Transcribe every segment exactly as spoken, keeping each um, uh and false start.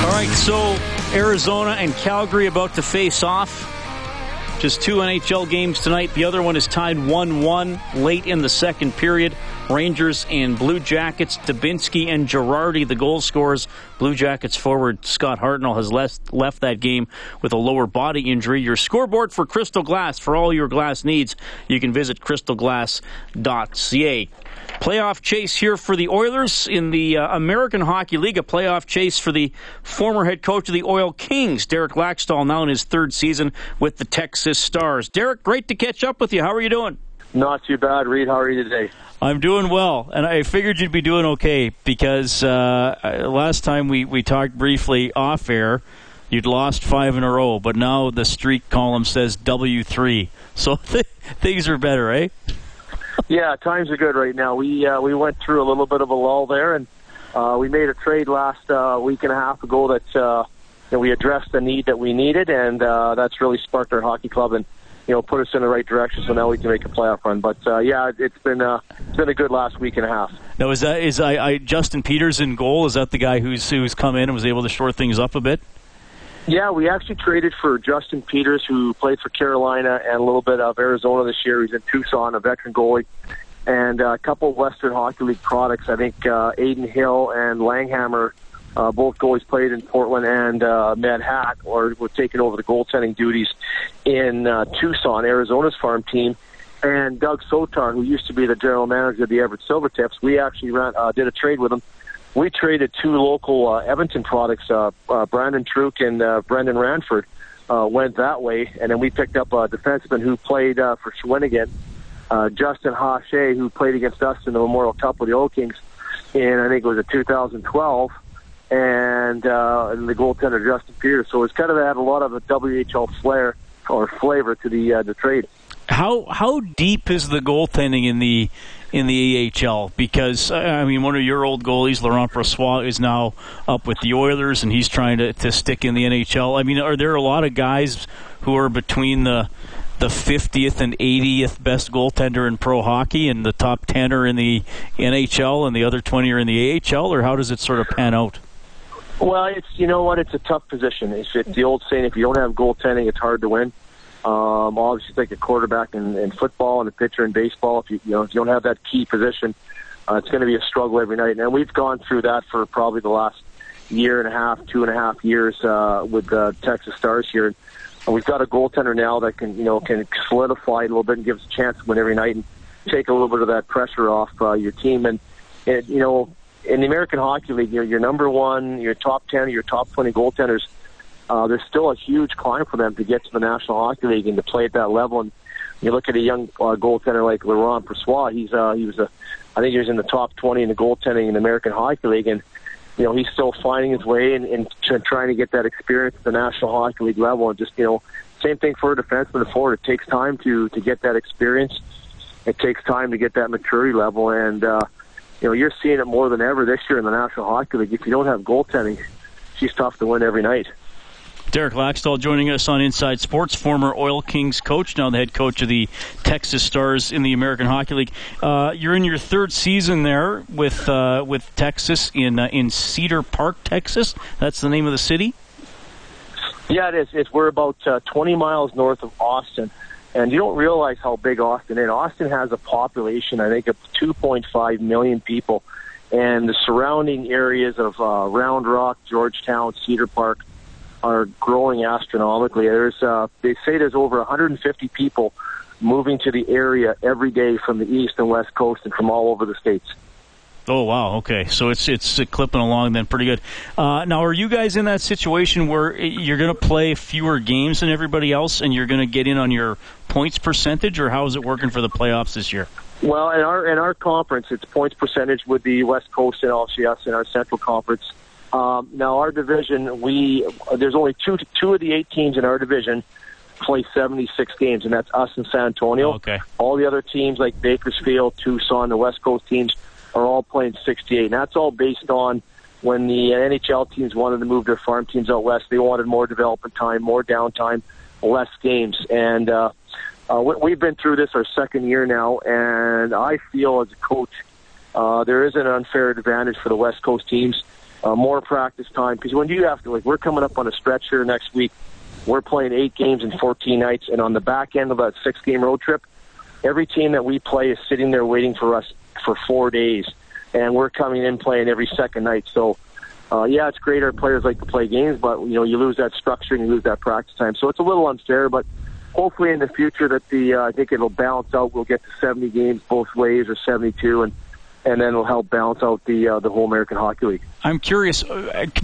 All right, so Arizona and Calgary about to face off. Just two N H L games tonight. The other one is tied one one late in the second period. Rangers and Blue Jackets, Dubinsky and Girardi, the goal scorers. Blue Jackets forward Scott Hartnell has left, left that game with a lower body injury. Your scoreboard for Crystal Glass. For all your glass needs, you can visit crystal glass dot c a. Playoff chase here for the Oilers in the uh, American Hockey League. A playoff chase for the former head coach of the Oil Kings, Derek Laxdal, now in his third season with the Texas Stars. Derek, great to catch up with you. How are you doing? Not too bad, Reed. How are you today? I'm doing well, and I figured you'd be doing okay because uh, last time we, we talked briefly off air, you'd lost five in a row, but now the streak column says W three. So th- things are better, eh? Yeah, times are good right now. We uh, we went through a little bit of a lull there, and uh, we made a trade last uh, week and a half ago that, uh, that we addressed the need that we needed, and uh, that's really sparked our hockey club and you know put us in the right direction. So now we can make a playoff run. But uh, yeah, it's been uh, it's been a good last week and a half. Now is that is I, I Justin Peters in goal? Is that the guy who's who's come in and was able to shore things up a bit? Yeah, we actually traded for Justin Peters, who played for Carolina and a little bit of Arizona this year. He's in Tucson, a veteran goalie, and a couple of Western Hockey League products. I think uh, Aiden Hill and Langhammer, uh, both goalies played in Portland and uh, Mad Hat, or were taking over the goaltending duties in uh, Tucson, Arizona's farm team. And Doug Sotar, who used to be the general manager of the Everett Silvertips, we actually ran, uh, did a trade with him. We traded two local uh, Edmonton products, uh, uh, Brandon Truk and uh, Brendan Ranford, uh, went that way. And then we picked up a defenseman who played uh, for Schwinnigan, uh, Justin Hache, who played against us in the Memorial Cup with the Oil Kings in, I think it was in two thousand twelve, and, uh, and the goaltender Justin Peters. So it's kind of had a lot of a W H L flair or flavor to the uh, the trade. How how deep is the goaltending in the in the A H L? Because I mean, one of your old goalies, Laurent Brossoit, is now up with the Oilers, and he's trying to, to stick in the N H L. I mean, are there a lot of guys who are between the the fiftieth and eightieth best goaltender in pro hockey, and the top ten are in the N H L, and the other twenty are in the A H L? Or how does it sort of pan out? Well, it's you know what, it's a tough position. It's, it's the old saying: if you don't have goaltending, it's hard to win. Um, obviously, it's like a quarterback in, in football and a pitcher in baseball. If you, you know, if you don't have that key position, uh, it's going to be a struggle every night. And we've gone through that for probably the last year and a half, two and a half years uh, with the Texas Stars here. And we've got a goaltender now that can, you know, can solidify it a little bit and give us a chance to win every night and take a little bit of that pressure off uh, your team. And, and you know, in the American Hockey League, your your number one, your top ten, your top twenty goaltenders. Uh, there's still a huge climb for them to get to the National Hockey League and to play at that level. And you look at a young uh, goaltender like Laurent Brossoit. He's uh, he was a, I think he was in the top twenty in the goaltending in the American Hockey League, and you know he's still finding his way and, and t- trying to get that experience at the National Hockey League level. And just you know, same thing for a defenseman and forward. It takes time to to get that experience. It takes time to get that maturity level, and uh, you know you're seeing it more than ever this year in the National Hockey League. If you don't have goaltending, it's tough to win every night. Derek Laxdal joining us on Inside Sports, former Oil Kings coach, now the head coach of the Texas Stars in the American Hockey League. Uh, you're in your third season there with uh, with Texas in uh, in Cedar Park, Texas. That's the name of the city? Yeah, it is. It's, we're about uh, twenty miles north of Austin, And you don't realize how big Austin is. Austin has a population, I think, of two point five million people. And the surrounding areas of uh, Round Rock, Georgetown, Cedar Park are growing astronomically. There's, uh, they say there's over one hundred fifty people moving to the area every day from the East and West Coast and from all over the states. Oh, wow, okay. So it's it's clipping along then pretty good. Uh, now, are you guys in that situation where you're going to play fewer games than everybody else and you're going to get in on your points percentage, or how is it working for the playoffs this year? Well, in our in our conference, it's points percentage with the West Coast and obviously us in our Central Conference. Um, now, our division, we there's only two two of the eight teams in our division play seventy-six games, and that's us and San Antonio. Okay. All the other teams like Bakersfield, Tucson, the West Coast teams are all playing sixty-eight, and that's all based on when the N H L teams wanted to move their farm teams out west. They wanted more development time, more downtime, less games, and uh, uh, we've been through this our second year now, and I feel as a coach uh, there is an unfair advantage for the West Coast teams. Uh, more practice time, because when you have to, like, we're coming up on a stretch here next week. We're playing eight games in fourteen nights, and on the back end of that six-game road trip, every team that we play is sitting there waiting for us for four days, and we're coming in playing every second night. So, uh, yeah, it's great. Our players like to play games, but, you know, you lose that structure and you lose that practice time. So it's a little unfair, but hopefully in the future that the uh, I think it'll balance out. We'll get to seventy games both ways or seventy-two, and and then it'll help balance out the uh, the whole American Hockey League. I'm curious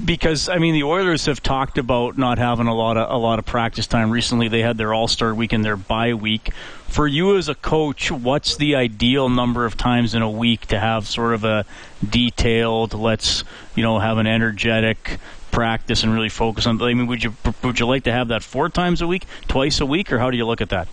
because, I mean, the Oilers have talked about not having a lot of a lot of practice time recently. They had their All-Star week and their bye week. For you as a coach, what's the ideal number of times in a week to have sort of a detailed, let's, you know, have an energetic practice and really focus on? I mean, would you would you like to have that four times a week, twice a week, or how do you look at that?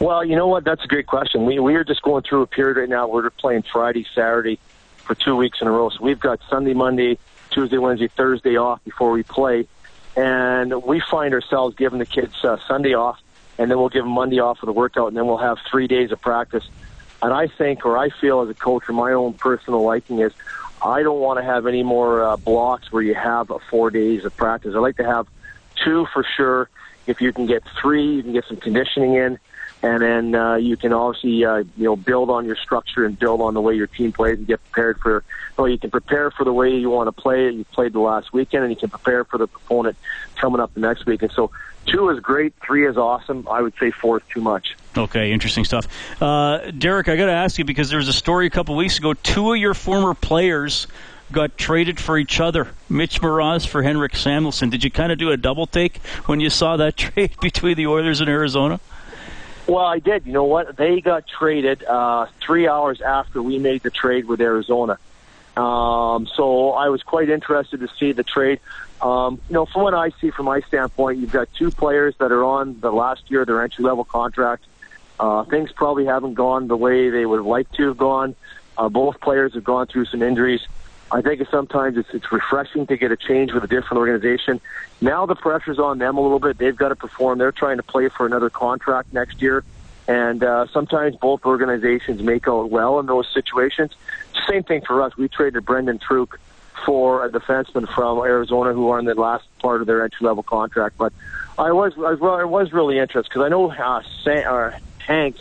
Well, you know what? That's a great question. We we are just going through a period right now where we're playing Friday, Saturday for two weeks in a row. So we've got Sunday, Monday, Tuesday, Wednesday, Thursday off before we play. And we find ourselves giving the kids uh, Sunday off, and then we'll give them Monday off for the workout, and then we'll have three days of practice. And I think, or I feel as a coach, or my own personal liking is, I don't want to have any more uh, blocks where you have uh, four days of practice. I like to have two for sure. If you can get three, you can get some conditioning in. And then uh, you can obviously, uh, you know, build on your structure and build on the way your team plays and get prepared for, well, you can prepare for the way you want to play. You played the last weekend, and you can prepare for the opponent coming up the next week. And so two is great. Three is awesome. I would say four is too much. Okay, interesting stuff. Uh, Derek, I got to ask you, because there was a story a couple weeks ago. Two of your former players got traded for each other. Mitch Mraz for Henrik Samuelson. Did you kind of do a double take when you saw that trade between the Oilers and Arizona? Well, I did. You know what? They got traded uh, three hours after we made the trade with Arizona. Um, so I was quite interested to see the trade. Um, you know, from what I see from my standpoint, you've got two players that are on the last year of their entry-level contract. Uh, things probably haven't gone the way they would have liked to have gone. Uh, both players have gone through some injuries. I think sometimes it's, it's refreshing to get a change with a different organization. Now the pressure's on them a little bit. They've got to perform. They're trying to play for another contract next year. And uh, sometimes both organizations make out well in those situations. Same thing for us. We traded Brandon Truk for a defenseman from Arizona who are in the last part of their entry-level contract. But I was I was, I was really interested because I know uh, San, uh, Hank,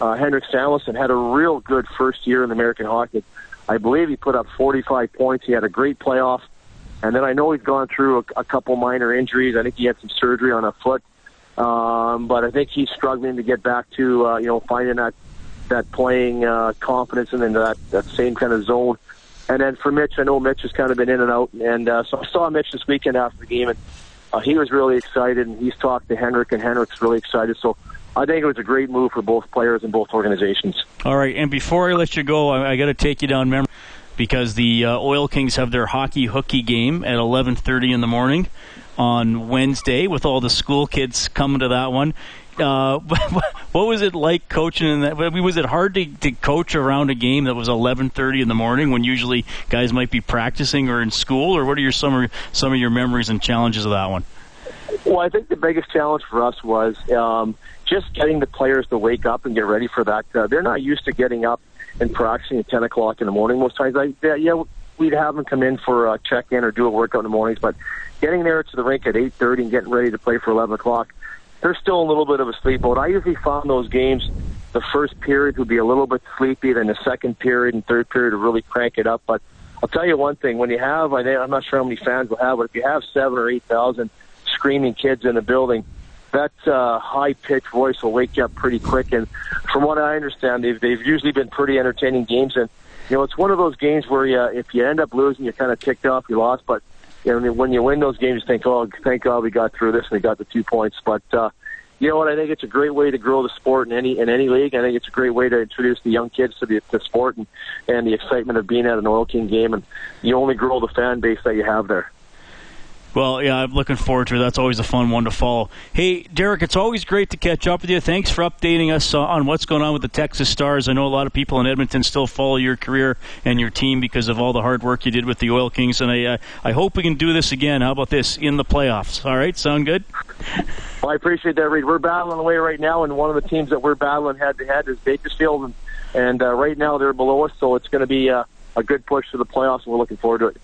uh, Henrik Samuelson had a real good first year in the American Hockey. I believe he put up forty-five points. He had a great playoff. And then I know he's gone through a, a couple minor injuries. I think he had some surgery on a foot. Um, but I think he's struggling to get back to, uh, you know, finding that, that playing uh, confidence and then that, that same kind of zone. And then for Mitch, I know Mitch has kind of been in and out. And uh, so I saw Mitch this weekend after the game, and uh, he was really excited. And he's talked to Henrik, and Henrik's really excited. So I think it was a great move for both players and both organizations. All right, and before I let you go, I, I got to take you down memory because the uh, Oil Kings have their hockey hooky game at eleven thirty in the morning on Wednesday with all the school kids coming to that one. Uh, what was it like coaching in that? I mean, was it hard to, to coach around a game that was eleven thirty in the morning when usually guys might be practicing or in school? Or what are your some some of your memories and challenges of that one? Well, I think the biggest challenge for us was um, just getting the players to wake up and get ready for that. Uh, they're not used to getting up and practicing at ten o'clock in the morning most times. I, yeah, yeah, we'd have them come in for a check-in or do a workout in the mornings, but getting there to the rink at eight thirty and getting ready to play for eleven o'clock, they're still a little bit of a sleepout. I usually found those games, the first period would be a little bit sleepy, then the second period and third period would really crank it up. But I'll tell you one thing, when you have, I'm not sure how many fans will have, but if you have seven or eight thousand screaming kids in a building, that uh, high-pitched voice will wake you up pretty quick. And from what I understand, they've, they've usually been pretty entertaining games. And, you know, it's one of those games where you, if you end up losing, you're kind of ticked off, you lost. But you know, when you win those games, you think, oh, thank God we got through this and we got the two points. But uh, you know what? I think it's a great way to grow the sport in any in any league. I think it's a great way to introduce the young kids to the, the sport and, and the excitement of being at an Oil King game. And you only grow the fan base that you have there. Well, yeah, I'm looking forward to it. That's always a fun one to follow. Hey, Derek, it's always great to catch up with you. Thanks for updating us on what's going on with the Texas Stars. I know a lot of people in Edmonton still follow your career and your team because of all the hard work you did with the Oil Kings, and I uh, I hope we can do this again. How about this? In the playoffs. All right? Sound good? Well, I appreciate that, Reed. We're battling away right now, and one of the teams that we're battling head-to-head is Bakersfield, and, and uh, right now they're below us, so it's going to be uh, a good push to the playoffs, and we're looking forward to it.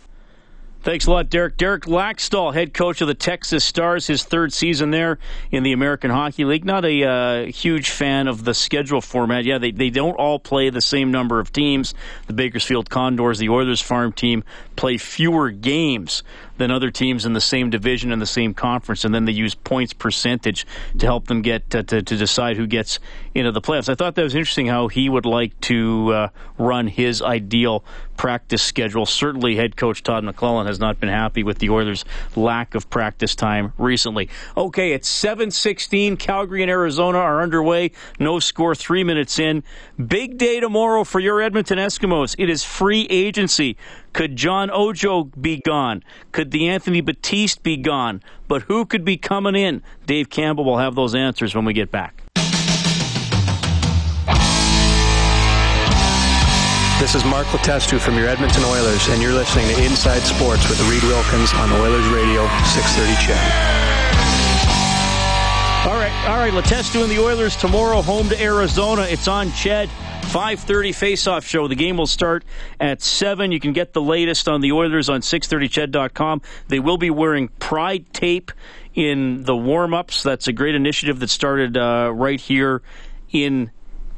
Thanks a lot, Derek. Derek Laxdal, head coach of the Texas Stars, his third season there in the American Hockey League. Not a uh, huge fan of the schedule format. Yeah, they, they don't all play the same number of teams. The Bakersfield Condors, the Oilers farm team, play fewer games than other teams in the same division and the same conference, and then they use points percentage to help them get to, to, to decide who gets into the playoffs. I thought that was interesting how he would like to uh, run his ideal practice schedule. Certainly head coach Todd McLellan has not been happy with the Oilers' lack of practice time recently. Okay, it's seven sixteen. Calgary and Arizona are underway. No score three minutes in. Big day tomorrow for your Edmonton Eskimos. It is free agency. Could John Ojo be gone? Could DeAnthony Batiste be gone? But who could be coming in? Dave Campbell will have those answers when we get back. This is Mark Letestu from your Edmonton Oilers, and you're listening to Inside Sports with Reed Wilkins on Oilers Radio six thirty C H E D. All right, all right, Letestu and the Oilers tomorrow, home to Arizona. It's on C H E D. five thirty face-off show. The game will start at seven. You can get the latest on the Oilers on six thirty C H E D dot com. They will be wearing pride tape in the warm-ups. That's a great initiative that started uh, right here in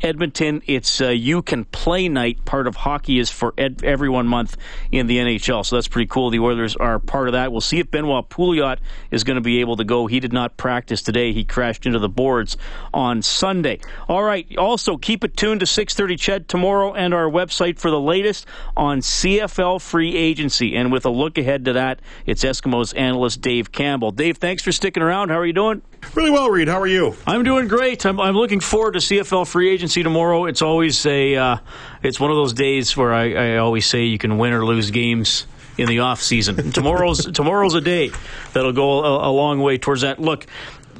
Edmonton. It's uh, You Can Play Night, part of Hockey is for ed- Everyone month in the N H L. So that's pretty cool. The Oilers are part of that. We'll see if Benoit Pouliot is going to be able to go. He did not practice today. He crashed into the boards on Sunday. All right. Also, keep it tuned to six thirty C H E D tomorrow and our website for the latest on C F L free agency. And with a look ahead to that, it's Eskimos analyst Dave Campbell. Dave, thanks for sticking around. How are you doing? Really well, Reed. How are you? I'm doing great. I'm, I'm looking forward to C F L free agency tomorrow. It's always a, uh, it's one of those days where I, I always say you can win or lose games in the off season. Tomorrow's tomorrow's a day that'll go a, a long way towards that. Look,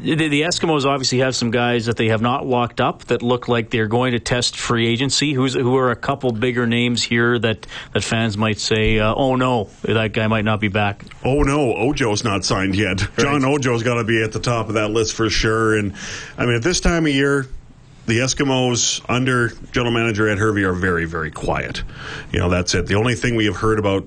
the, the Eskimos obviously have some guys that they have not locked up that look like they're going to test free agency. Who's who are a couple bigger names here that, that fans might say, uh, oh no, that guy might not be back. Oh no, Ojo's not signed yet. Right. John Ojo's got to be at the top of that list for sure. And I mean, at this time of year, the Eskimos under General Manager Ed Hervey are very, very quiet. You know, that's it. The only thing we have heard about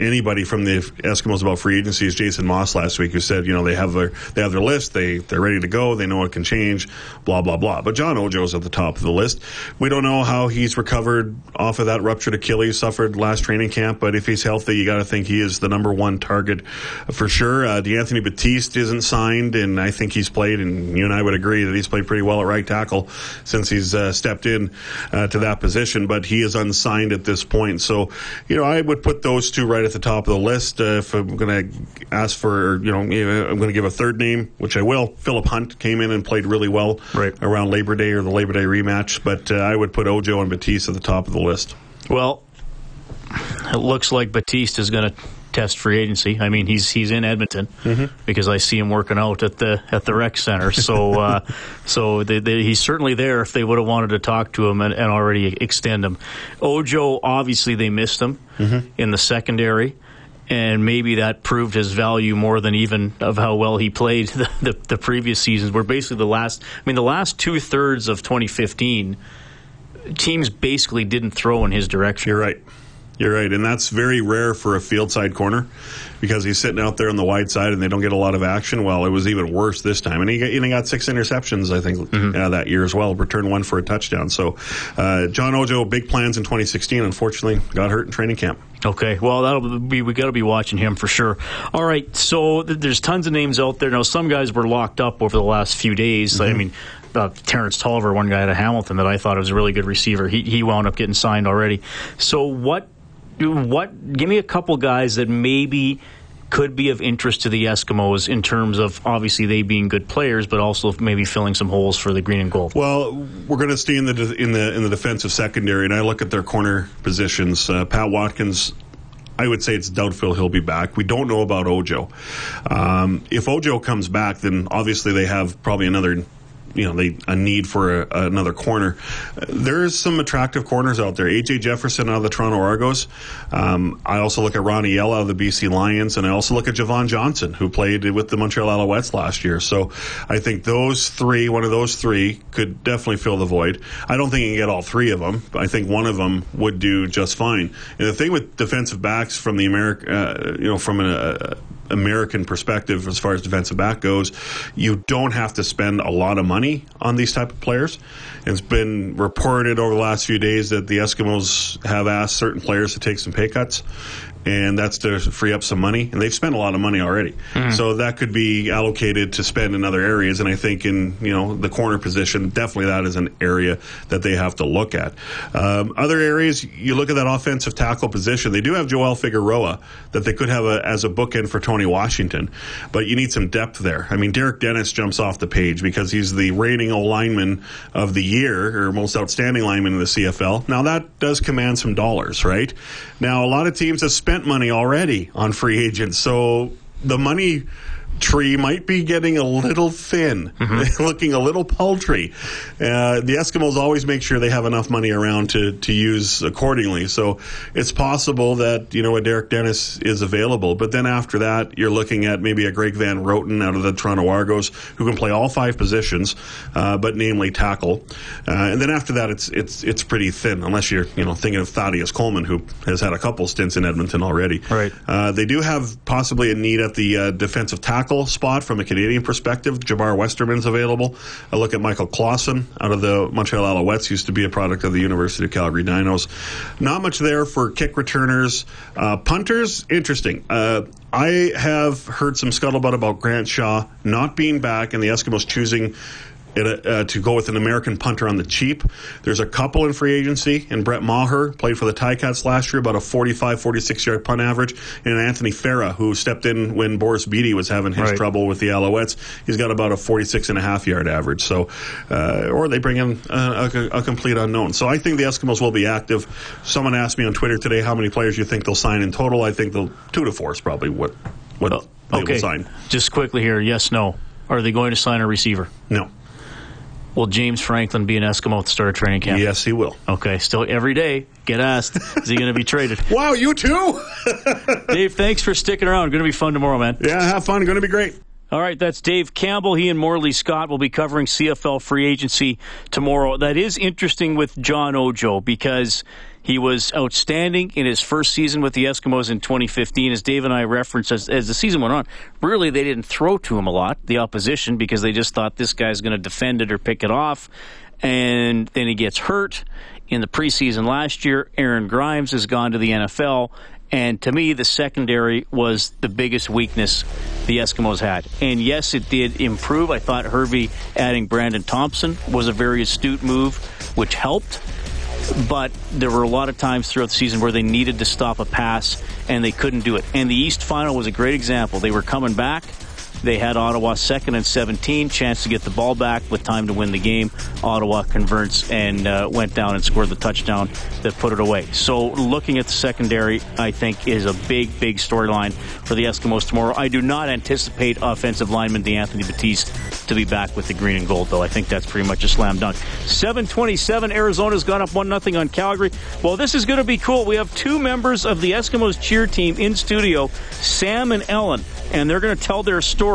anybody from the Eskimos about free agency is Jason Moss last week, who said, you know, they have their they have their list, they they're ready to go, they know it can change, blah blah blah. But John Ojo's at the top of the list. We don't know how he's recovered off of that ruptured Achilles suffered last training camp, but if he's healthy, you got to think he is the number one target for sure. Uh, DeAnthony Batiste isn't signed, and I think he's played, and you and I would agree that he's played pretty well at right tackle since he's uh, stepped in uh, to that position. But he is unsigned at this point, so you know I would put those two right at the top of the list. Uh, if I'm going to ask for, you know, I'm going to give a third name, which I will. Philip Hunt came in and played really well right. around Labor Day or the Labor Day rematch, but uh, I would put Ojo and Batiste at the top of the list. Well, it looks like Batiste is going to test free agency. I mean, he's he's in Edmonton mm-hmm. because I see him working out at the at the rec center. So uh, so they, they, he's certainly there if they would have wanted to talk to him and, and already extend him. Ojo, obviously they missed him mm-hmm. in the secondary, and maybe that proved his value more than even of how well he played the, the, the previous seasons, where basically the last, I mean, the last two-thirds of twenty fifteen, teams basically didn't throw in his direction. You're right. You're right, and that's very rare for a field side corner because he's sitting out there on the wide side and they don't get a lot of action. Well, it was even worse this time. And he got, and he got six interceptions, I think, mm-hmm. uh, that year as well, returned one for a touchdown. So uh, John Ojo, big plans in twenty sixteen, unfortunately got hurt in training camp. Okay, well, that'll be we got to be watching him for sure. All right, so th- there's tons of names out there. Now, some guys were locked up over the last few days. Mm-hmm. I mean, uh, Terrence Tolliver, one guy out of Hamilton that I thought was a really good receiver. He he wound up getting signed already. So what, what? Give me a couple guys that maybe could be of interest to the Eskimos in terms of obviously they being good players, but also maybe filling some holes for the green and gold. Well, we're going to stay in the de- in the in the defensive secondary, and I look at their corner positions. Uh, Pat Watkins, I would say it's doubtful he'll be back. We don't know about Ojo. Um, if Ojo comes back, then obviously they have probably another. You know, they a need for a, another corner. There's some attractive corners out there. A J Jefferson out of the Toronto Argos. Um, I also look at Ronnie Yell out of the B C Lions, and I also look at Javon Johnson, who played with the Montreal Alouettes last year. So I think those three, one of those three, could definitely fill the void. I don't think you can get all three of them, but I think one of them would do just fine. And the thing with defensive backs from the America, uh, you know, from an uh, American perspective as far as defensive back goes, you don't have to spend a lot of money on these type of players. It's been reported over the last few days that the Eskimos have asked certain players to take some pay cuts, and that's to free up some money, and they've spent a lot of money already. Mm. So that could be allocated to spend in other areas, and I think in you know the corner position, definitely that is an area that they have to look at. Um, other areas, you look at that offensive tackle position, they do have Joel Figueroa that they could have a, as a bookend for Tony Washington, but you need some depth there. I mean, Derek Dennis jumps off the page because he's the reigning O-lineman of the year, or most outstanding lineman in the C F L. Now, that does command some dollars, right? Now, a lot of teams have spent money already on free agents, so the money tree might be getting a little thin, mm-hmm. looking a little paltry. Uh, the Eskimos always make sure they have enough money around to, to use accordingly. So it's possible that, you know, a Derek Dennis is available. But then after that, you're looking at maybe a Greg Van Roten out of the Toronto Argos who can play all five positions, uh, but namely tackle. Uh, and then after that, it's it's it's pretty thin, unless you're, you know, thinking of Thaddeus Coleman, who has had a couple stints in Edmonton already. Right. Uh, they do have possibly a need at the uh, defensive tackle spot from a Canadian perspective. Jabbar Westerman's available. I look at Michael Clausen out of the Montreal Alouettes, used to be a product of the University of Calgary Dinos. Not much there for kick returners. Uh, punters, interesting. Uh, I have heard some scuttlebutt about Grant Shaw not being back and the Eskimos choosing It, uh, to go with an American punter on the cheap. There's a couple in free agency, and Brett Maher played for the Ticats last year, about a forty-five, forty-six-yard punt average, and Anthony Farah, who stepped in when Boris Beattie was having his right. trouble with the Alouettes. He's got about a forty-six and a half yard average. So, uh, or they bring in a, a, a complete unknown. So I think the Eskimos will be active. Someone asked me on Twitter today how many players you think they'll sign in total. I think they'll two to four is probably what, what oh, they okay. will sign. Just quickly here, yes, no. Are they going to sign a receiver? No. Will James Franklin be an Eskimo at the start of training camp? Yes, he will. Okay, still every day get asked, is he going to be traded? Wow, you too? Dave, thanks for sticking around. Going to be fun tomorrow, man. Yeah, have fun. Going to be great. All right, that's Dave Campbell. He and Morley Scott will be covering C F L free agency tomorrow. That is interesting with John Ojo because he was outstanding in his first season with the Eskimos in twenty fifteen. As Dave and I referenced, as, as the season went on, really they didn't throw to him a lot, the opposition, because they just thought this guy's going to defend it or pick it off. And then he gets hurt in the preseason last year. Aaron Grimes has gone to the N F L. And to me, the secondary was the biggest weakness the Eskimos had. And yes, it did improve. I thought Hervey adding Brandon Thompson was a very astute move, which helped. But there were a lot of times throughout the season where they needed to stop a pass, and they couldn't do it. And the East Final was a great example. They were coming back. They had Ottawa second and seventeen, chance to get the ball back with time to win the game. Ottawa converts and uh, went down and scored the touchdown that put it away. So looking at the secondary, I think, is a big, big storyline for the Eskimos tomorrow. I do not anticipate offensive lineman DeAnthony Batiste to be back with the green and gold, though. I think that's pretty much a slam dunk. seven twenty-seven, Arizona's gone up one nothing on Calgary. Well, this is going to be cool. We have two members of the Eskimos cheer team in studio, Sam and Ellen, and they're going to tell their story.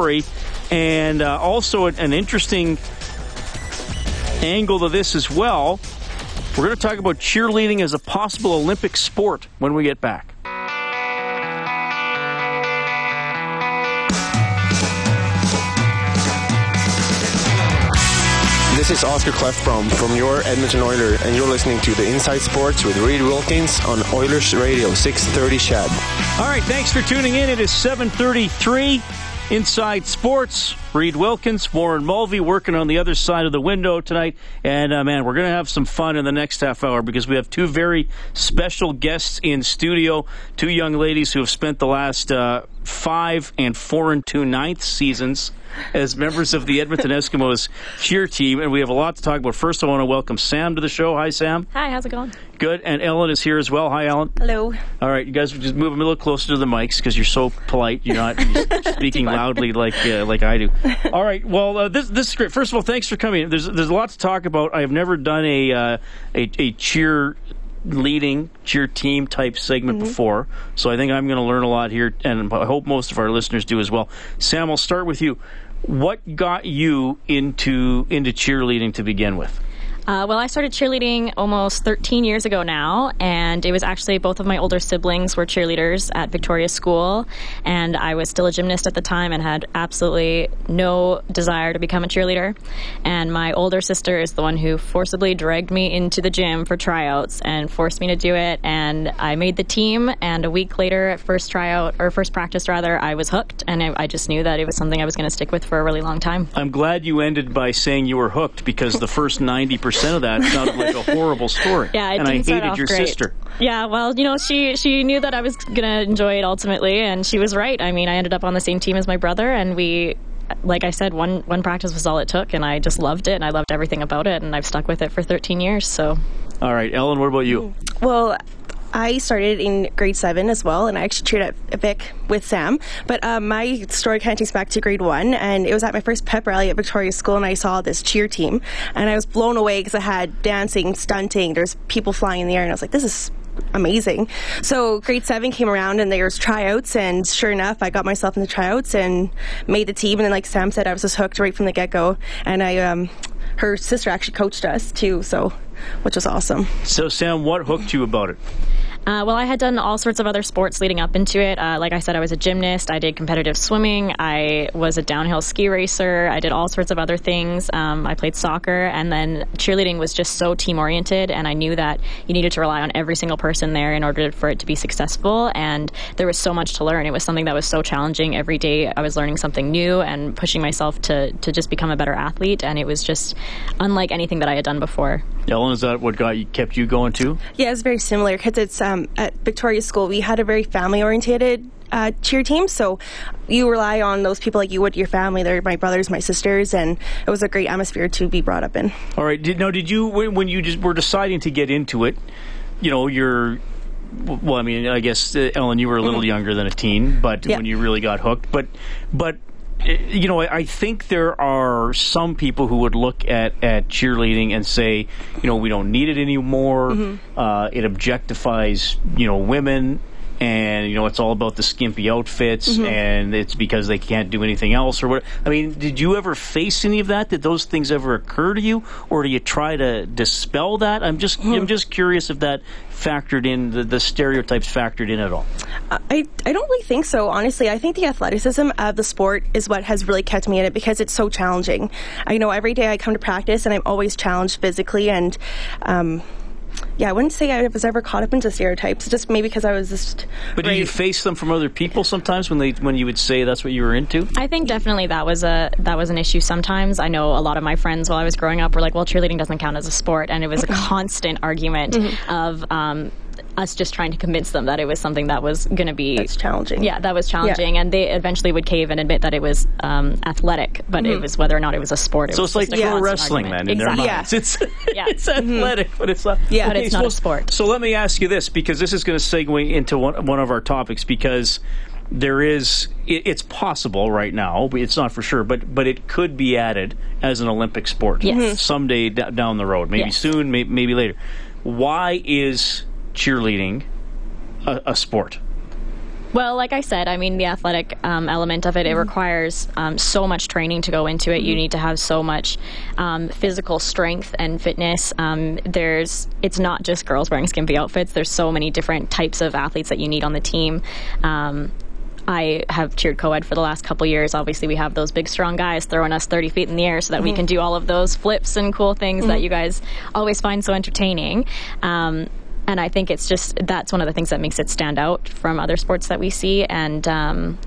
And uh, also an interesting angle to this as well. We're going to talk about cheerleading as a possible Olympic sport when we get back. This is Oscar Clefbaum from your Edmonton Oilers, and you're listening to the Inside Sports with Reed Wilkins on Oilers Radio six thirty C H E D. All right, thanks for tuning in. It is seven thirty-three Inside Sports. Reed Wilkins, Warren Mulvey working on the other side of the window tonight. And, uh, man, we're going to have some fun in the next half hour because we have two very special guests in studio, two young ladies who have spent the last uh, five and four and two ninth seasons as members of the Edmonton Eskimos cheer team. And we have a lot to talk about. First, I want to welcome Sam to the show. Hi, Sam. Hi, how's it going? Good. And Ellen is here as well. Hi, Ellen. Hello. All right, you guys just move a little closer to the mics because you're so polite. You're not you're speaking loudly like uh, like I do. All right. Well, uh, this this is great. First of all, thanks for coming. There's there's a lot to talk about. I have never done a uh, a, a cheer leading cheer team type segment mm-hmm. before, so I think I'm going to learn a lot here, and I hope most of our listeners do as well. Sam, I'll start with you. What got you into into cheerleading to begin with? Uh, well, I started cheerleading almost thirteen years ago now, and it was actually both of my older siblings were cheerleaders at Victoria School, and I was still a gymnast at the time and had absolutely no desire to become a cheerleader. And my older sister is the one who forcibly dragged me into the gym for tryouts and forced me to do it, and I made the team, and a week later at first tryout, or first practice rather, I was hooked, and I, I just knew that it was something I was going to stick with for a really long time. I'm glad you ended by saying you were hooked, because the first ninety percent of that sounded like a horrible story. Yeah, it and didn't I hated off your great. Sister. Yeah, well, you know, she she knew that I was gonna enjoy it ultimately, and she was right. I mean, I ended up on the same team as my brother, and we, like I said, one one practice was all it took, and I just loved it, and I loved everything about it, and I've stuck with it for thirteen years. So, all right, Ellen, what about you? Well, I started in grade seven as well, and I actually cheered at Vic with Sam. But um, my story kind of takes back to grade one, and it was at my first pep rally at Victoria School, and I saw this cheer team, and I was blown away because I had dancing, stunting, there's people flying in the air, and I was like, this is amazing. So grade seven came around, and there was tryouts, and sure enough, I got myself in the tryouts and made the team. And then, like Sam said, I was just hooked right from the get-go, and I, um, her sister actually coached us too, so which was awesome. So Sam, what hooked you about it? Uh, well, I had done all sorts of other sports leading up into it. Uh, like I said, I was a gymnast. I did competitive swimming. I was a downhill ski racer. I did all sorts of other things. Um, I played soccer. And then cheerleading was just so team-oriented, and I knew that you needed to rely on every single person there in order for it to be successful. And there was so much to learn. It was something that was so challenging. Every day I was learning something new and pushing myself to, to just become a better athlete. And it was just unlike anything that I had done before. Ellen, is that what got you, kept you going too? Yeah, it's very similar because it's... Um, at Victoria School, we had a very family-oriented uh, cheer team, so you rely on those people like you would your family. They're my brothers, my sisters, and it was a great atmosphere to be brought up in. All right. Did, now, did you, when you just were deciding to get into it, you know, you're, well, I mean, I guess, uh, Ellen, you were a little mm-hmm. younger than a teen, but yeah. when you really got hooked, but, but, you know, I think there are some people who would look at, at cheerleading and say, you know, we don't need it anymore. Mm-hmm. Uh, it objectifies, you know, women. And, you know, it's all about the skimpy outfits mm-hmm. and it's because they can't do anything else or what. I mean, did you ever face any of that? Did those things ever occur to you? Or do you try to dispel that? I'm just mm-hmm. I'm just curious if that factored in, the, the stereotypes factored in at all. I, I don't really think so, honestly. I think the athleticism of the sport is what has really kept me in it because it's so challenging. I know every day I come to practice and I'm always challenged physically and... Um, Yeah, I wouldn't say I was ever caught up into stereotypes, just maybe because I was just... But right. did you face them from other people sometimes when they when you would say that's what you were into? I think definitely that was a that was an issue sometimes. I know a lot of my friends while I was growing up were like, well, cheerleading doesn't count as a sport, and it was a constant argument mm-hmm. of... Um, us just trying to convince them that it was something that was going to be... That's challenging. Yeah, that was challenging, yeah. and they eventually would cave and admit that it was um, athletic, but mm-hmm. it was whether or not it was a sport. It so was it's like pro wrestling, then, in exactly. their minds. Yeah. It's, yeah. it's athletic, mm-hmm. but it's not, yeah, but it's not so, a sport. So let me ask you this, because this is going to segue into one, one of our topics, because there is... It, it's possible right now, but it's not for sure, but, but it could be added as an Olympic sport. Yes. Mm-hmm. Someday d- down the road. Maybe yes. soon, may- maybe later. Why is... cheerleading a, a sport? Well, like I said, I mean, the athletic um, element of it, it requires um, so much training to go into it. You need to have so much um, physical strength and fitness. Um, there's, it's not just girls wearing skimpy outfits. There's so many different types of athletes that you need on the team. Um, I have cheered co-ed for the last couple years. Obviously, we have those big, strong guys throwing us thirty feet in the air so that mm-hmm. we can do all of those flips and cool things mm-hmm. that you guys always find so entertaining. Um, and I think it's just, that's one of the things that makes it stand out from other sports that we see. And um,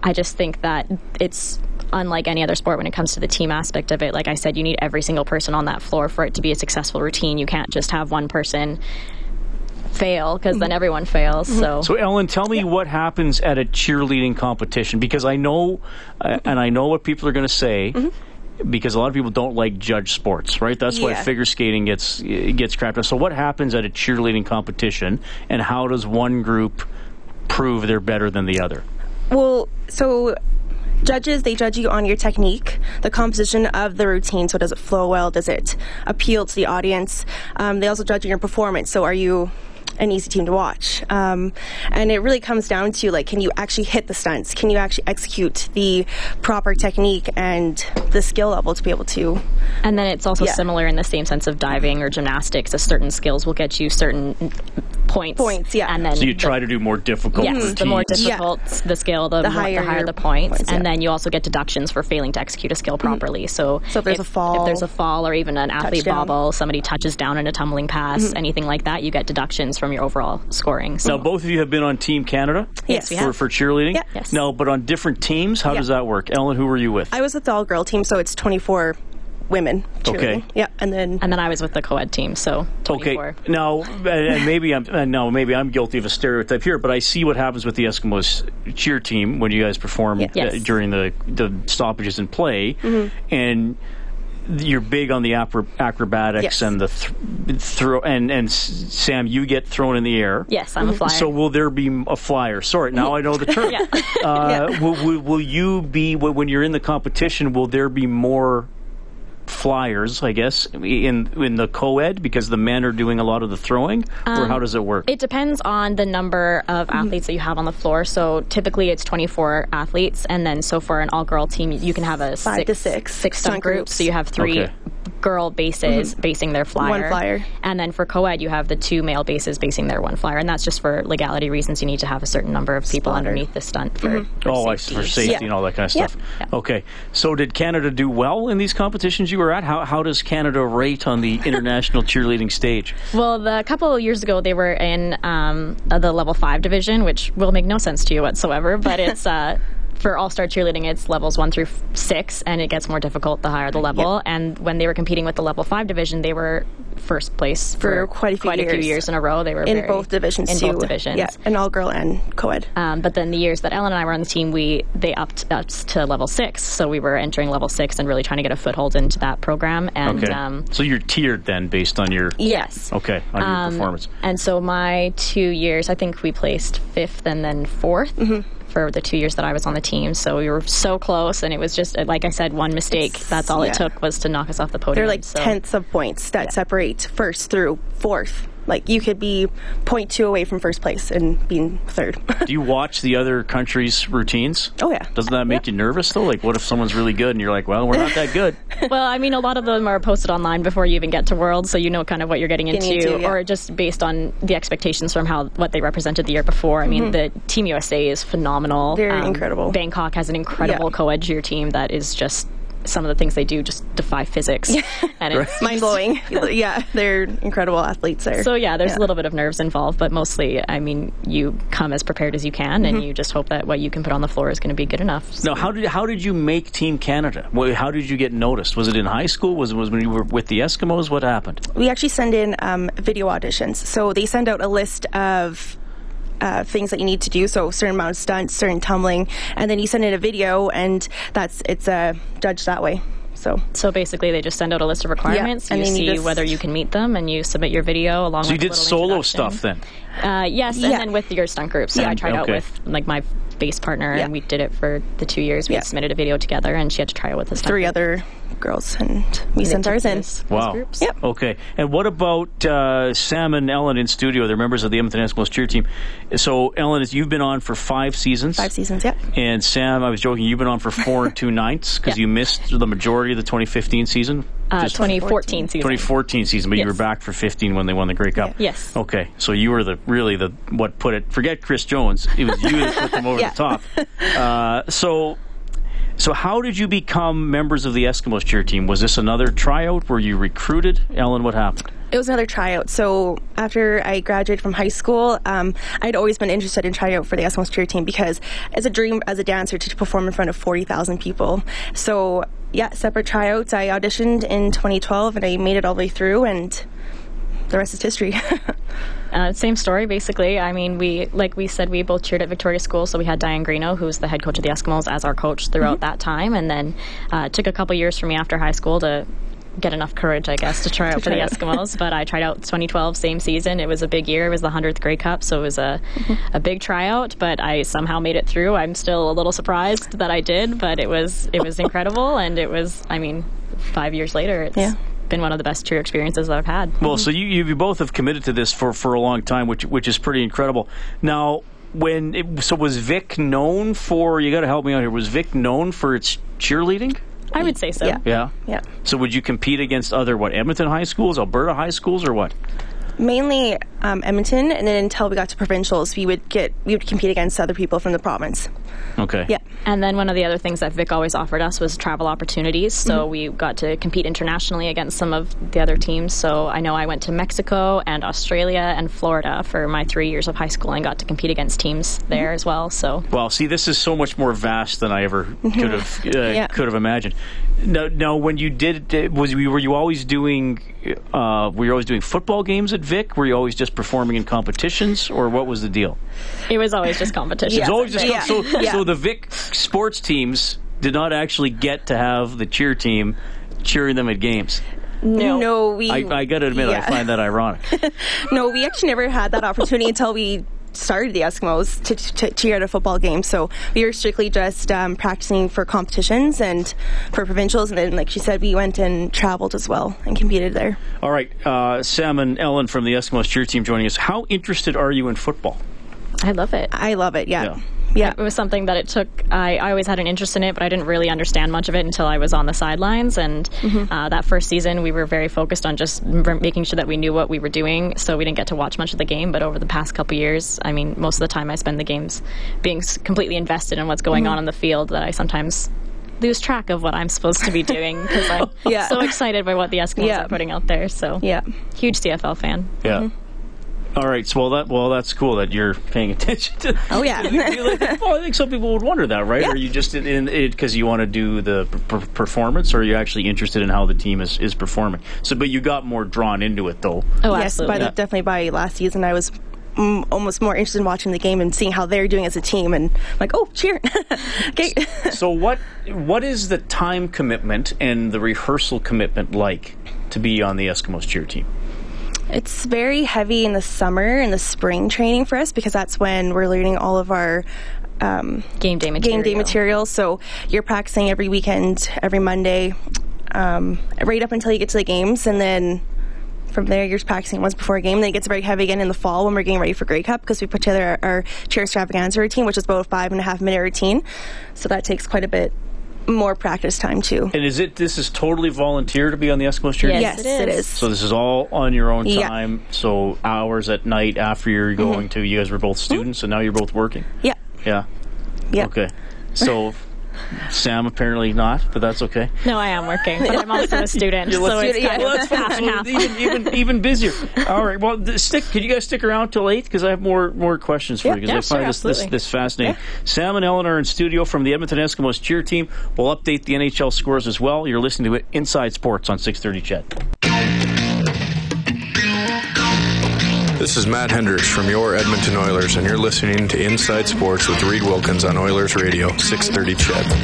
I just think that it's unlike any other sport when it comes to the team aspect of it. Like I said, you need every single person on that floor for it to be a successful routine. You can't just have one person fail, because then everyone fails. So, so Ellen, tell me yeah. what happens at a cheerleading competition, because I know, uh, and I know what people are going to say, mm-hmm. because a lot of people don't like judge sports, right? That's yeah. why figure skating gets gets crapped up. So, what happens at a cheerleading competition, and how does one group prove they're better than the other? Well, so. Judges, they judge you on your technique, the composition of the routine. So does it flow well? Does it appeal to the audience? Um, they also judge your performance. So are you an easy team to watch? Um, and it really comes down to, like, can you actually hit the stunts? Can you actually execute the proper technique and the skill level to be able to? And then it's also yeah. similar in the same sense of diving or gymnastics. A certain skills will get you certain points. Points, yeah. And then so you the, try to do more difficult yes, routines. The more difficult yeah. the skill, the, the, more, higher, the higher the points. points and yeah. then you also get deductions for failing to execute a skill properly. Mm-hmm. So, so if there's if, a fall. If there's a fall or even an athlete touchdown. bobble, somebody touches down in a tumbling pass, mm-hmm. anything like that, you get deductions from your overall scoring. So now, both of you have been on Team Canada? Yes, we have. For, for cheerleading? Yeah. Yes. No, but on different teams? How yeah. does that work? Ellen, who were you with? I was with the all-girl team, so it's twenty-four women cheerleading. Okay. Yeah, and then... And then I was with the co-ed team, so twenty-four. Okay. Now, and maybe I'm, no, maybe I'm guilty of a stereotype here, but I see what happens with the Eskimos cheer team when you guys perform yeah. yes. during the, the stoppages in play, mm-hmm. and... You're big on the acrobatics yes. and the th- throw. And, and Sam, you get thrown in the air. Yes, I'm mm-hmm. a flyer. So will there be a flyer? Sorry, now I know the term. yeah. Uh, yeah. Will, will, will you be, when you're in the competition, will there be more flyers, I guess, in in the co-ed because the men are doing a lot of the throwing, um, or how does it work? It depends on the number of athletes that you have on the floor. So typically it's twenty-four athletes, and then so for an all-girl team you can have a five six, to six six stunt groups. groups. So you have three okay. girl bases mm-hmm. basing their flyer, one flyer, and then for co-ed you have the two male bases basing their one flyer, and that's just for legality reasons. You need to have a certain number of people Splatter. underneath the stunt for, mm-hmm. for oh, safety, for safety yeah. and all that kind of stuff. Yeah. Yeah. Okay, so did Canada do well in these competitions? You We're at how how does Canada rate on the international cheerleading stage? Well, the, a couple of years ago they were in um, the level five division, which will make no sense to you whatsoever. But it's uh, for all-star cheerleading, it's levels one through six, and it gets more difficult the higher the level. Yep. And when they were competing with the level five division, they were first place for, for quite a few quite years. a few years in a row. They were in very, both divisions. In too. both divisions, yeah, an all-girl and co-ed. Um, but then the years that Ellen and I were on the team, we they upped us to level six, so we were entering level six and really trying to get a foothold into that program. And okay. um, so you're tiered then based on your yes, okay, on your um, performance. And so my two years, I think we placed fifth and then fourth. Mm-hmm. for the two years that I was on the team. So we were so close, and it was just, like I said, one mistake. It's, that's all yeah. it took was to knock us off the podium. They're like so. tenths of points that yeah. separate first through fourth. Like, you could be point two away from first place and being third. Do you watch the other countries' routines? Oh, yeah. Doesn't that make yeah. you nervous, though? Like, what if someone's really good and you're like, well, we're not that good? Well, I mean, a lot of them are posted online before you even get to Worlds, so you know kind of what you're getting into, getting into yeah. or just based on the expectations from how what they represented the year before. I mean, mm-hmm. the Team U S A is phenomenal. They're um, incredible. Bangkok has an incredible yeah. co-ed cheer team that is just... Some of the things they do just defy physics. Yeah. And it's mind-blowing. Yeah, they're incredible athletes there. So, yeah, there's yeah. a little bit of nerves involved, but mostly, I mean, you come as prepared as you can, mm-hmm. and you just hope that what you can put on the floor is going to be good enough. So. Now, how did how did you make Team Canada? How did you get noticed? Was it in high school? Was it was when you were with the Eskimos? What happened? We actually send in um, video auditions. So they send out a list of... Uh, things that you need to do, so certain amount of stunts, certain tumbling, and then you send in a video, and that's it's uh, judged that way. So, so basically, they just send out a list of requirements. Yeah, and you see this. whether you can meet them, and you submit your video along. So with So you did solo stuff then. Uh, yes, and yeah. then with your stunt group. So yeah. I tried okay. out with like my base partner, yeah. and we did it for the two years. We yeah. submitted a video together, and she had to try it with us. Three group. other girls, and we and sent ours in. Wow. Groups. Yep. Okay. And what about uh, Sam and Ellen in studio? They're members of the Edmonton Eskimos cheer team. So, Ellen, you've been on for five seasons. Five seasons, yep. And Sam, I was joking, you've been on for four and two ninths because yeah. you missed the majority of the twenty fifteen season. Uh, twenty fourteen season. twenty fourteen season, but yes. you were back for fifteen when they won the Grey Cup. Yeah. Yes. Okay, so you were the really the what put it, forget Chris Jones, it was you that put them over yeah. the top. Uh, so, so how did you become members of the Eskimos cheer team? Was this another tryout? Were you recruited? Ellen, what happened? It was another tryout. So after I graduated from high school, um, I'd always been interested in trying out for the Eskimos cheer team because it's a dream as a dancer to perform in front of forty thousand people. So yeah, separate tryouts. I auditioned in twenty twelve and I made it all the way through, and the rest is history. Uh, same story, basically. I mean, we, like we said, we both cheered at Victoria School, so we had Diane Greeno, who's the head coach of the Eskimos, as our coach throughout mm-hmm. that time, and then uh, it took a couple years for me after high school to get enough courage, I guess, to try out to for try the out. Eskimos. But I tried out twenty twelve, same season. It was a big year. It was the hundredth Grey Cup, so it was a mm-hmm. a big tryout. But I somehow made it through. I'm still a little surprised that I did, but it was it was incredible, and it was, I mean, five years later, it's yeah. been one of the best cheer experiences that I've had. Well, mm-hmm. so you you both have committed to this for, for a long time, which which is pretty incredible. Now, when it, so was Vic known for? You got to help me out here. Was Vic known for its cheerleading? I would say so. Yeah. yeah. Yeah. So would you compete against other, what, Edmonton high schools, Alberta high schools, or what? Mainly um, Edmonton, and then until we got to provincials, we would get we would compete against other people from the province. Okay. Yeah. And then one of the other things that Vic always offered us was travel opportunities, so mm-hmm. we got to compete internationally against some of the other teams. So I know I went to Mexico and Australia and Florida for my three years of high school and got to compete against teams there mm-hmm. as well. So. Well, see, this is so much more vast than I ever could have uh, yeah. could have imagined. No, no. When you did, was were you always doing? Uh, were you always doing football games at Vic? Were you always just performing in competitions, or what was the deal? It was always just competitions. Yes, it was always just yeah. com- so, yeah. so the Vic sports teams did not actually get to have the cheer team cheering them at games. No, no we. I, I got to admit, yeah. I find that ironic. No, we actually never had that opportunity until we started the Eskimos to, to, to cheer at a football game. So we were strictly just um, practicing for competitions and for provincials, and then, like she said, we went and traveled as well and competed there. All right, uh, Sam and Ellen from the Eskimos cheer team joining us. How interested are you in football? I love it. I love it, yeah. yeah. Yeah, it was something that it took, I, I always had an interest in it, but I didn't really understand much of it until I was on the sidelines, and mm-hmm. uh, that first season we were very focused on just making sure that we knew what we were doing, so we didn't get to watch much of the game, but over the past couple years, I mean, most of the time I spend the games being completely invested in what's going mm-hmm. on in the field that I sometimes lose track of what I'm supposed to be doing because I'm yeah. so excited by what the Eskimos yeah. are putting out there, so yeah. huge C F L fan. Yeah. Mm-hmm. All right, so well, that, well, that's cool that you're paying attention to. Oh, yeah. Like, well, I think some people would wonder that, right? Yeah. Are you just in it because you want to do the p- performance, or are you actually interested in how the team is, is performing? So, but you got more drawn into it, though. Oh, yes, absolutely. By the, yeah. definitely by last season, I was m- almost more interested in watching the game and seeing how they're doing as a team, and I'm like, oh, cheer. Okay. So what what is the time commitment and the rehearsal commitment like to be on the Eskimos cheer team? It's very heavy in the summer and the spring training for us because that's when we're learning all of our um, game day material. game day material. So you're practicing every weekend, every Monday, um, right up until you get to the games, and then from there you're practicing once before a game. Then it gets very heavy again in the fall when we're getting ready for Grey Cup because we put together our, our cheer extravaganza routine, which is about a five and a half minute routine. So that takes quite a bit more practice time too. And is it this is totally volunteer to be on the Eskimos cheer team? Yes, yes it, is. it is. So this is all on your own time. Yeah. So hours at night after you're going mm-hmm. to. You guys were both students, mm-hmm. and now you're both working. Yeah. Yeah. Yeah. Okay. So. Sam apparently not, but that's okay. No, I am working, but I'm also a student, yeah, so it's kind yeah, of half and half. Even, even, even busier. All right, well, th- stick. Can you guys stick around till eight? Because I have more more questions for yeah, you, because yeah, I sure, find this, this, this fascinating. Yeah. Sam and Ellen are in studio from the Edmonton Eskimos cheer team. We'll update the N H L scores as well. You're listening to it Inside Sports on six thirty C H E D. This is Matt Hendricks from your Edmonton Oilers, and you're listening to Inside Sports with Reed Wilkins on Oilers Radio, six thirty C H E D.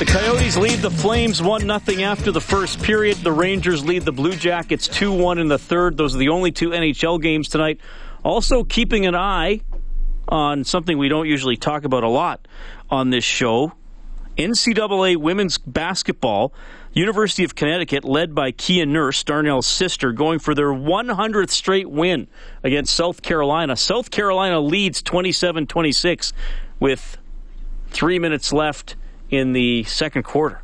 The Coyotes lead the Flames one nothing after the first period. The Rangers lead the Blue Jackets two one in the third. Those are the only two N H L games tonight. Also keeping an eye on something we don't usually talk about a lot. on this show. N C double A women's basketball, University of Connecticut, led by Kia Nurse, Darnell's sister, going for their one hundredth straight win against South Carolina. South Carolina leads twenty-seven twenty-six with three minutes left in the second quarter.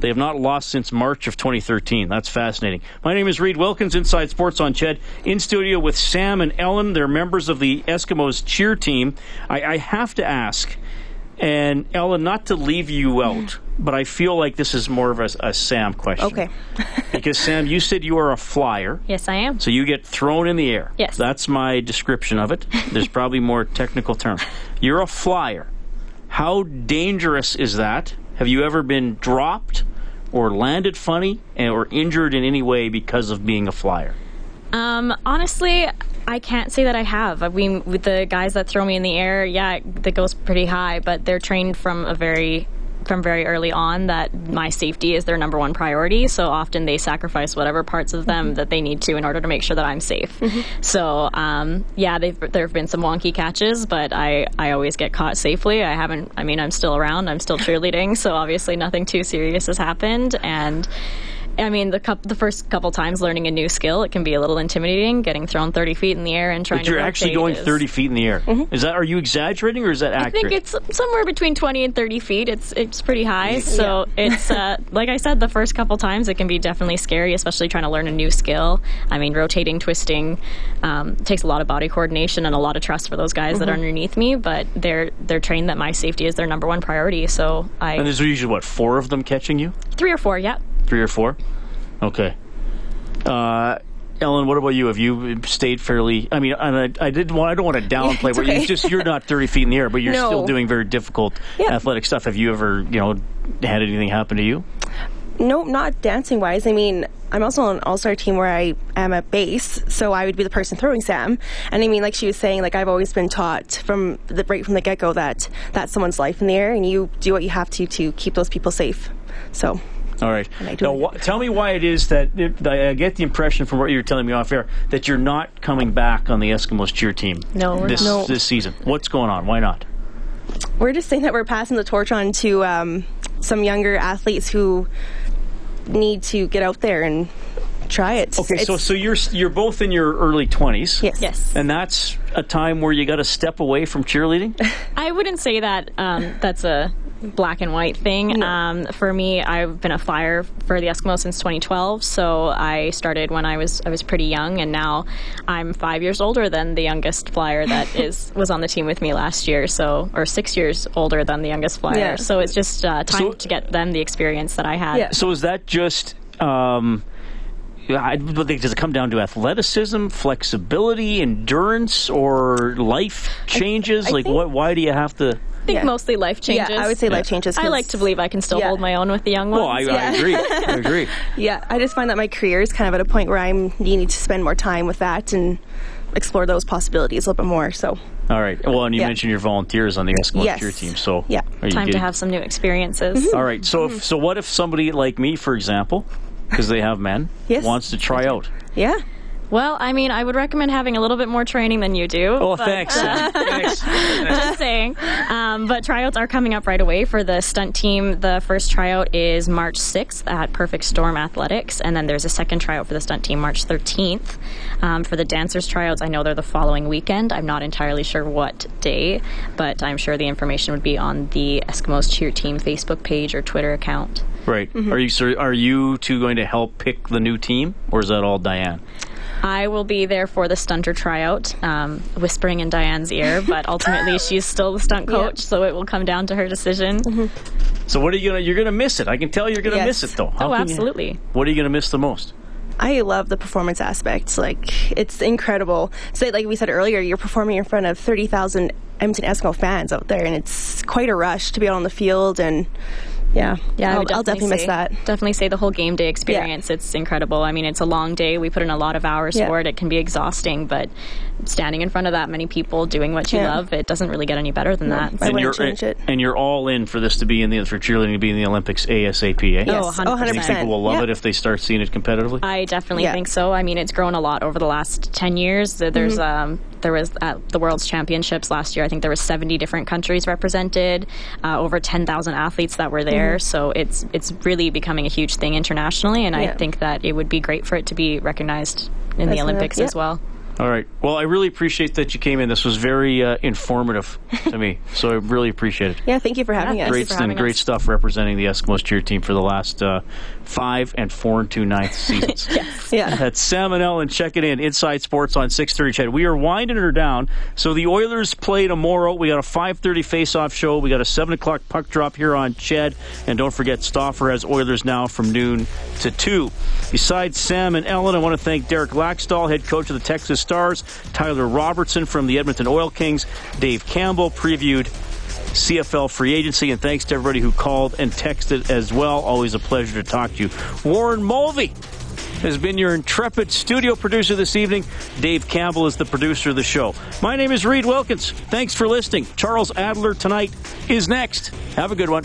They have not lost since March of twenty thirteen. That's fascinating. My name is Reed Wilkins, Inside Sports on C H E D. In studio with Sam and Ellen. They're members of the Eskimos cheer team. I, I have to ask, and Ellen, not to leave you out, but I feel like this is more of a, a Sam question. Okay. Because, Sam, you said you are a flyer. Yes, I am. So you get thrown in the air. Yes. That's my description of it. There's probably more technical term. You're a flyer. How dangerous is that? Have you ever been dropped or landed funny or injured in any way because of being a flyer? Um, honestly, I can't say that I have. I mean, with the guys that throw me in the air, yeah, that goes pretty high, but they're trained from a very from very early on that my safety is their number one priority, so often they sacrifice whatever parts of them mm-hmm. that they need to in order to make sure that I'm safe. Mm-hmm. So, um, yeah, they've, there have been some wonky catches, but I, I always get caught safely. I haven't, I mean, I'm still around. I'm still cheerleading, so obviously nothing too serious has happened, and I mean, the cu- the first couple times learning a new skill, it can be a little intimidating, getting thrown thirty feet in the air and trying but to... But you're actually going is. thirty feet in the air. Mm-hmm. Is that? Are you exaggerating or is that accurate? I think it's somewhere between twenty and thirty feet. It's it's pretty high. So yeah. it's, uh, like I said, the first couple times it can be definitely scary, especially trying to learn a new skill. I mean, rotating, twisting, um, takes a lot of body coordination and a lot of trust for those guys mm-hmm. that are underneath me, but they're they're trained that my safety is their number one priority, so I... And there's usually, what, four of them catching you? Three or four, yeah. Three or four? Okay. Uh, Ellen, what about you? Have you stayed fairly... I mean, I, I didn't want, I don't want to downplay. It's okay. You're, just, you're not thirty feet in the air, but you're no. still doing very difficult yeah. athletic stuff. Have you ever, you know, had anything happen to you? No, not dancing-wise. I mean, I'm also on an all-star team where I am at base, so I would be the person throwing Sam. And I mean, like she was saying, like I've always been taught from the right from the get-go that that's someone's life in the air, and you do what you have to to keep those people safe. So... All right. Now, wh- tell me why it is that, it, that I get the impression from what you're telling me off air that you're not coming back on the Eskimos cheer team no, this no. this season. What's going on? Why not? We're just saying that we're passing the torch on to um, some younger athletes who need to get out there and try it. Okay, it's, so so you're you're both in your early twenties. Yes. Yes. And that's a time where you got to step away from cheerleading? I wouldn't say that um, that's a black and white thing. No. Um, for me, I've been a flyer for the Eskimos since twenty twelve, so I started when I was I was pretty young, and now I'm five years older than the youngest flyer that is was on the team with me last year, so or six years older than the youngest flyer. Yeah. So it's just uh, time so, to get them the experience that I had. Yeah. So is that just... Um, I, does it come down to athleticism, flexibility, endurance, or life changes? I, I like, what? Why do you have to... I think yeah. mostly life changes. Yeah, I would say yeah. life changes. I like to believe I can still yeah. hold my own with the young ones. Well, I, yeah. I agree. I agree. Yeah, I just find that my career is kind of at a point where I'm needing to spend more time with that and explore those possibilities a little bit more. So. All right. Well, and you yeah. mentioned your volunteers on the Eskimos yes. cheer team, so yeah, time getting... to have some new experiences. Mm-hmm. All right. So, mm-hmm. if, so what if somebody like me, for example, because they have men, yes. wants to try out? Yeah. Well, I mean, I would recommend having a little bit more training than you do. Oh, but, thanks. Uh, thanks. Just saying. Um, but tryouts are coming up right away for the stunt team. The first tryout is March sixth at Perfect Storm Athletics, and then there's a second tryout for the stunt team March thirteenth. Um, for the dancers' tryouts, I know they're the following weekend. I'm not entirely sure what day, but I'm sure the information would be on the Eskimos Cheer Team Facebook page or Twitter account. Right. Mm-hmm. Are you so are you two going to help pick the new team, or is that all Diane? I will be there for the stunter tryout, um, whispering in Diane's ear, but ultimately she's still the stunt coach, yep. so it will come down to her decision. Mm-hmm. So what are you gonna, you're going to miss it. I can tell you're going to yes. miss it, though. How oh, absolutely. You, what are you going to miss the most? I love the performance aspect. Like, it's incredible. So, like we said earlier, you're performing in front of thirty thousand Edmonton Eskimo fans out there, and it's quite a rush to be out on the field and... Yeah, yeah, I'll, I'll definitely, definitely miss say, that. Definitely say the whole game day experience. Yeah. It's incredible. I mean, it's a long day. We put in a lot of hours yeah. for it. It can be exhausting, but standing in front of that many people doing what you yeah. love, it doesn't really get any better than no, that. So. And, you're, it. and you're all in for this to be in the for cheerleading to be in the Olympics ASAP, eh? Yes. Oh, one hundred percent. I think people will love yeah. it if they start seeing it competitively? I definitely yeah. think so. I mean, it's grown a lot over the last ten years. There's mm-hmm. um, there was at the World's Championships last year, I think there were seventy different countries represented, uh, over ten thousand athletes that were there. Mm-hmm. So it's it's really becoming a huge thing internationally, and yeah. I think that it would be great for it to be recognized in That's the Olympics yeah. as well. All right. Well, I really appreciate that you came in. This was very uh, informative to me, so I really appreciate it. Yeah, thank you for having yeah, us. Great, for having and us. Great stuff representing the Eskimos cheer team for the last uh, five and four and two ninth seasons. Yes. Yeah. That's Sam and Ellen checking in. Inside Sports on six thirty C H E D. We are winding her down. So the Oilers play tomorrow. We got a five thirty face-off show. We got a seven o'clock puck drop here on C H E D. And don't forget, Stauffer has Oilers now from noon to two. Besides Sam and Ellen, I want to thank Derek Laxdal, head coach of the Texas Stars, Tyler Robertson from the Edmonton Oil Kings, Dave Campbell previewed C F L free agency, and thanks to everybody who called and texted as well. Always a pleasure to talk to you. Warren Mulvey has been your intrepid studio producer this evening. Dave Campbell is the producer of the show. My name is Reed Wilkins. Thanks for listening. Charles Adler Tonight is next. Have a good one.